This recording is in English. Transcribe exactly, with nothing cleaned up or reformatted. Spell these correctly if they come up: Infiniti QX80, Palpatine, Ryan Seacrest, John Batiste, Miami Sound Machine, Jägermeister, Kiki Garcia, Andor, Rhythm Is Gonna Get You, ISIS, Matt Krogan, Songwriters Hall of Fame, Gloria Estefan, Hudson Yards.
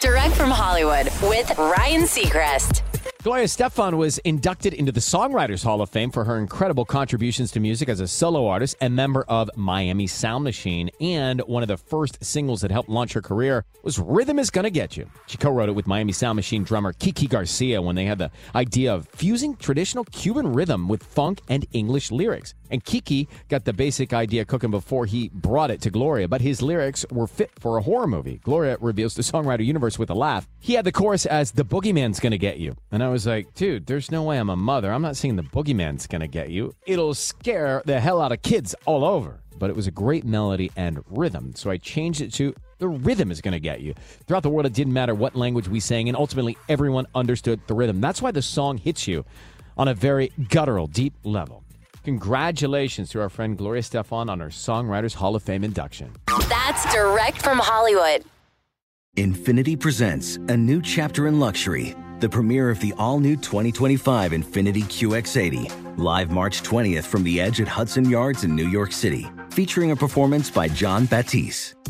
Direct from Hollywood with Ryan Seacrest. Gloria Estefan was inducted into the Songwriters Hall of Fame for her incredible contributions to music as a solo artist and member of Miami Sound Machine. And one of the first singles that helped launch her career was Rhythm Is Gonna Get You. She co-wrote it with Miami Sound Machine drummer Kiki Garcia when they had the idea of fusing traditional Cuban rhythm with funk and English lyrics. And Kiki got the basic idea cooking before he brought it to Gloria, but his lyrics were fit for a horror movie. Gloria reveals the songwriter universe with a laugh. He had the chorus as, "The boogeyman's gonna get you." And I was like, dude, there's no way I'm a mother. I'm not singing "The boogeyman's gonna get you." It'll scare the hell out of kids all over. But it was a great melody and rhythm, so I changed it to "The rhythm is going to get you." Throughout the world, it didn't matter what language we sang, and ultimately everyone understood the rhythm. That's why the song hits you on a very guttural, deep level. Congratulations to our friend Gloria Estefan on her Songwriters Hall of Fame induction. That's direct from Hollywood. Infiniti presents a new chapter in luxury, the premiere of the all-new twenty twenty-five Infiniti Q X eighty, live March twentieth from The Edge at Hudson Yards in New York City, featuring a performance by John Batiste.